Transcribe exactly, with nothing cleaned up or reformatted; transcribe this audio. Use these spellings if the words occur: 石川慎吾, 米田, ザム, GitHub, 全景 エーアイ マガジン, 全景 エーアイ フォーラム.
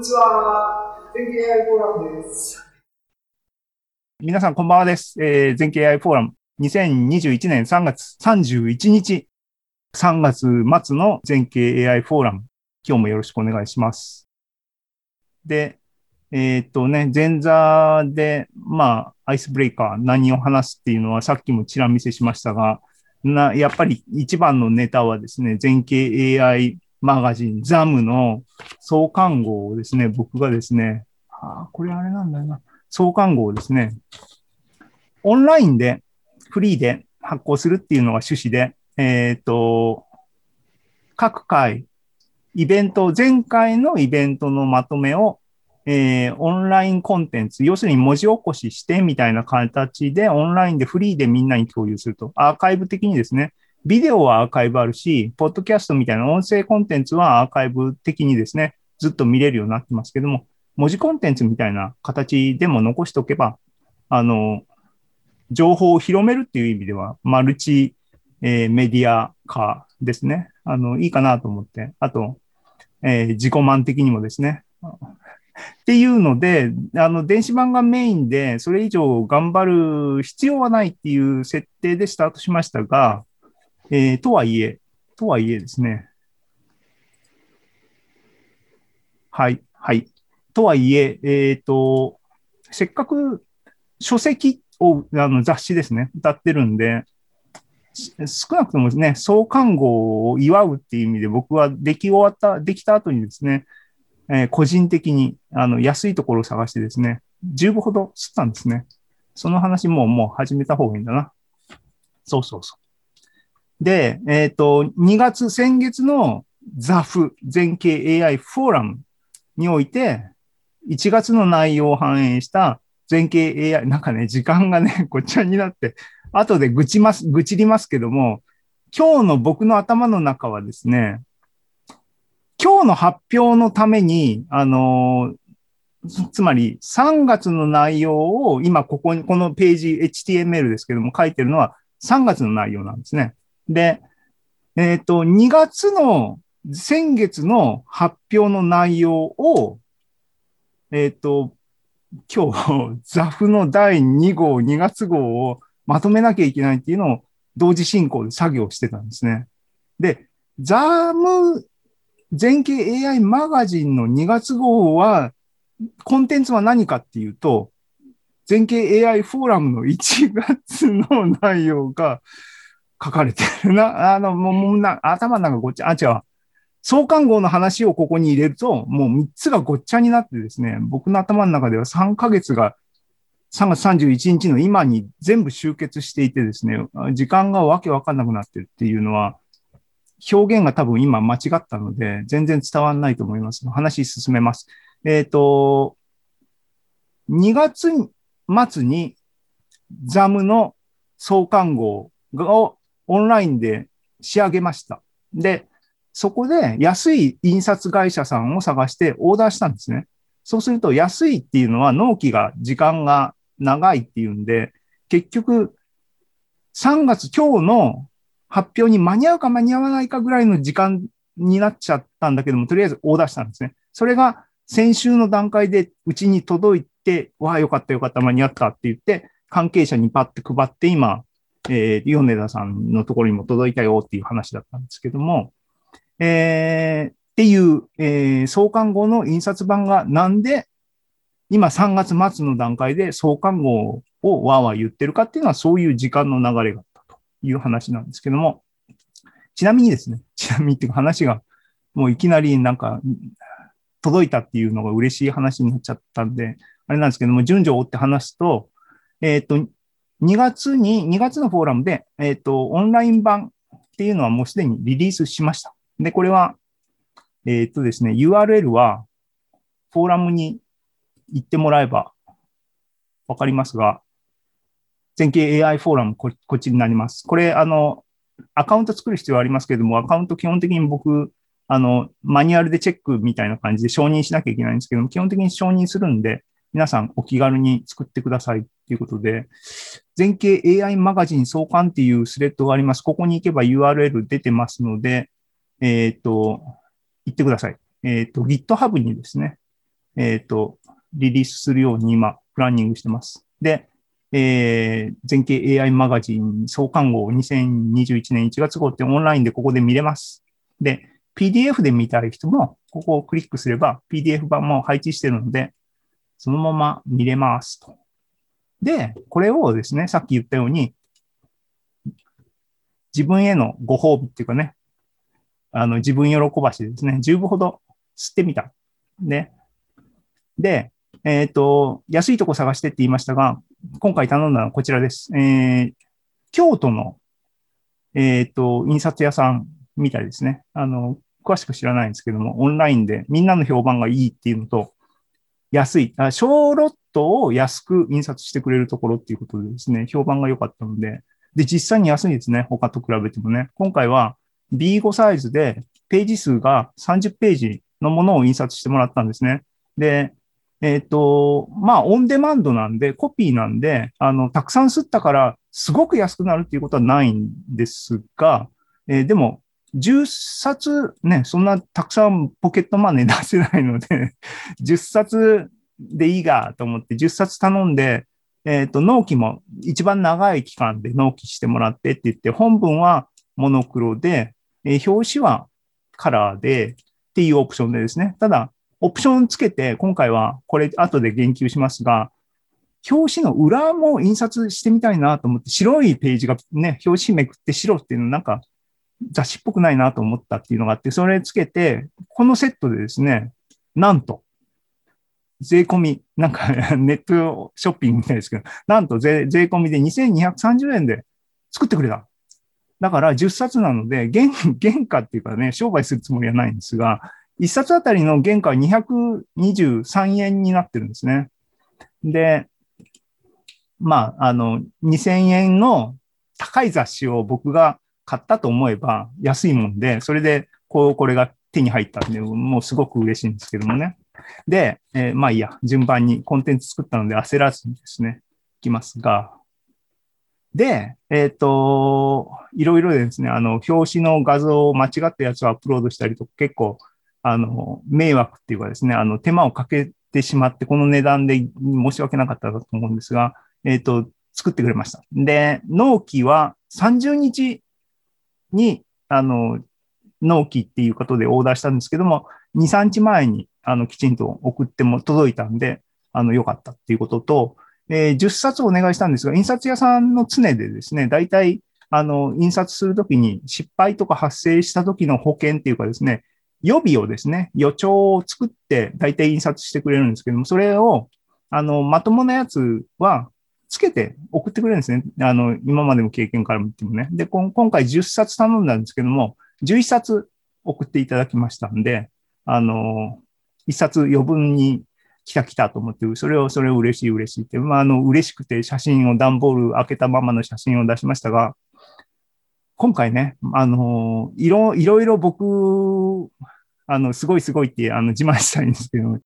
んにちは。全景 エーアイ フォーラムです。皆さんこんばんはです。えー、全景 エーアイ フォーラムにせんにじゅういちねんさんがつさんじゅういちにち、さんがつ末の全景 エーアイ フォーラム、今日もよろしくお願いします。で、えー、っとね、前座で、まあ、アイスブレイカー、何を話すっていうのはさっきもちら見せしましたが、な、やっぱり一番のネタはですね、全景 エーアイ マガジン、ザムの創刊号をですね、僕がですね、あ、これあれなんだよな、創刊号をですね、オンラインで、フリーで発行するっていうのが趣旨で、えっと、各回、イベント、前回のイベントのまとめを、えー、オンラインコンテンツ、要するに文字起こししてみたいな形でオンラインでフリーでみんなに共有すると。アーカイブ的にですね、ビデオはアーカイブあるし、ポッドキャストみたいな音声コンテンツはアーカイブ的にですね、ずっと見れるようになってますけども、文字コンテンツみたいな形でも残しておけば、あの、情報を広めるっていう意味では、マルチ、えー、メディア化ですね。あの、いいかなと思って。あと、えー、自己満的にもですね。っていうので、あの、電子版がメインで、それ以上頑張る必要はないっていう設定でスタートしましたが、えー、とはいえ、とはいえですね。はい、はい。とはいえ、えっと、せっかく書籍を、あの、雑誌ですね、歌ってるんで、少なくともですね、創刊号を祝うっていう意味で、僕は出来終わった、できた後にですね、えー、個人的にあの安いところを探してですね、じゅうぶほど吸ったんですね。その話ももう始めた方がいいんだな。そうそうそう。で、えっと、にがつ、先月のザフ、全景 エーアイ フォーラムにおいて、いちがつの内容を反映した全景 エーアイ、なんかね、時間がね、ごっちゃになって、後で愚痴ます、愚痴りますけども、今日の僕の頭の中はですね、今日の発表のために、あの、つまりさんがつの内容を今ここに、このページ エイチティーエムエル ですけども書いてるのはさんがつの内容なんですね。で、えっと、にがつの先月の発表の内容を、えっと、今日、ザフのだいに号、にがつ号をまとめなきゃいけないっていうのを同時進行で作業してたんですね。で、ザム、全景 エーアイ マガジンのにがつ号は、コンテンツは何かっていうと、全景 エーアイ フォーラムのいちがつの内容が書かれてるな。あの、もうな、頭なんかごっちゃ、あ、違う。創刊号の話をここに入れると、もうみっつがごっちゃになってですね、僕の頭の中ではさんかげつがさんがつさんじゅういちにちの今に全部集結していてですね、時間がわけわかんなくなってるっていうのは、表現が多分今間違ったので、全然伝わらないと思います。話進めます。えっと、にがつ末にザムの創刊号をオンラインで仕上げました。で、そこで安い印刷会社さんを探してオーダーしたんですね。そうすると安いっていうのは納期が、時間が長いっていうんで、結局さんがつ今日の発表に間に合うか間に合わないかぐらいの時間になっちゃったんだけども、とりあえずオーダーしたんですね。それが先週の段階でうちに届いて、わあよかったよかった間に合ったって言って、関係者にパッて配って今、えー、米田さんのところにも届いたよっていう話だったんですけども、えー、っていう、えー、創刊号の印刷版がなんで今さんがつ末の段階で創刊号をわーわー言ってるかっていうのはそういう時間の流れがあったという話なんですけども、ちなみにですね、ちなみにっていう話がもういきなりなんか届いたっていうのが嬉しい話になっちゃったんで、あれなんですけども、順序を追って話すと、えっと、にがつに、にがつのフォーラムで、えっと、オンライン版っていうのはもうすでにリリースしました。で、これは、えっとですね、ユーアールエル は、フォーラムに行ってもらえばわかりますが、全景 エーアイ フォーラム、こっちになります。これ、あの、アカウント作る必要はありますけれども、アカウント基本的に僕、あの、マニュアルでチェックみたいな感じで承認しなきゃいけないんですけども、基本的に承認するんで、皆さんお気軽に作ってくださいということで、全景 エーアイ マガジン創刊っていうスレッドがあります。ここに行けば ユーアールエル 出てますので、えっと、言ってください。えっと、GitHub にですね、えっと、リリースするように今、プランニングしてます。で、えー、全景 エーアイ マガジン創刊号にせんにじゅういちねんいちがつごうってオンラインでここで見れます。で、ピーディーエフ で見たい人も、ここをクリックすれば ピーディーエフ 版も配置してるので、そのまま見れますと。で、これをですね、さっき言ったように、自分へのご褒美っていうかね、あの、自分喜ばしですね、じゅうぶほど吸ってみた。ね。で、えっと、安いとこ探してって言いましたが、今回頼んだのはこちらです。えー、京都の、えっと、印刷屋さんみたいですね。あの、詳しく知らないんですけども、オンラインでみんなの評判がいいっていうのと、安い、あ、小ロットを安く印刷してくれるところっていうことでですね、評判が良かったので、で、実際に安いですね。他と比べてもね。今回は ビーご サイズでページ数がさんじゅっページのものを印刷してもらったんですね。で、えっと、まあ、オンデマンドなんで、コピーなんで、あの、たくさん刷ったから、すごく安くなるっていうことはないんですが、えー、でも、じゅっさつね、そんなたくさんポケットマネー出せないので、じゅっさつでいいがと思って、じゅっさつ頼んで、えっと、納期も一番長い期間で納期してもらってって言って、本文はモノクロで、えー、表紙はカラーでっていうオプションでですね。ただ、オプションつけて、今回はこれ後で言及しますが、表紙の裏も印刷してみたいなと思って、白いページがね、表紙めくって白っていうのなんか雑誌っぽくないなと思ったっていうのがあって、それつけて、このセットでですね、なんと、税込み、なんかネットショッピングみたいですけど、なんと税込みでにせんにひゃくさんじゅうえんで作ってくれた。だからじゅっさつなので、原価っていうかね、商売するつもりはないんですが、いっさつあたりの原価はにひゃくにじゅうさんえんになってるんですね。で、まあ、あの、にせんえんの高い雑誌を僕が買ったと思えば安いもんで、それで、こう、これが手に入ったんで、もうすごく嬉しいんですけどもね。で、えー、まあいいや、順番にコンテンツ作ったので焦らずにですね、いきますが。で、えっと、いろいろですね、あの、表紙の画像を間違ったやつをアップロードしたりとか、結構、あの、迷惑っていうかですね、あの、手間をかけてしまって、この値段で申し訳なかったと思うんですが、えっと、作ってくれました。で、納期はさんじゅうにちに、あの、納期っていうことでオーダーしたんですけども、に、みっかまえに、あの、きちんと送っても届いたんで、あの、良かったっていうことと、えー、じゅっさつお願いしたんですが、印刷屋さんの常でですね、大体、あの、印刷するときに失敗とか発生したときの保険っていうかですね、予備をですね、予兆を作って大体印刷してくれるんですけども、それを、あの、まともなやつはつけて送ってくれるんですね。あの、今までの経験から見てもね。で、今回じゅっさつ頼んだんですけども、じゅういっさつ送っていただきましたんで、あの、いっさつ余分に来た来たと思って、それを、それを嬉しい嬉しいって、まあ、あの、嬉しくて写真を、段ボール開けたままの写真を出しましたが、今回ね、あの、いろいろ僕、あの、すごいすごいって、あの、自慢したいんですけど、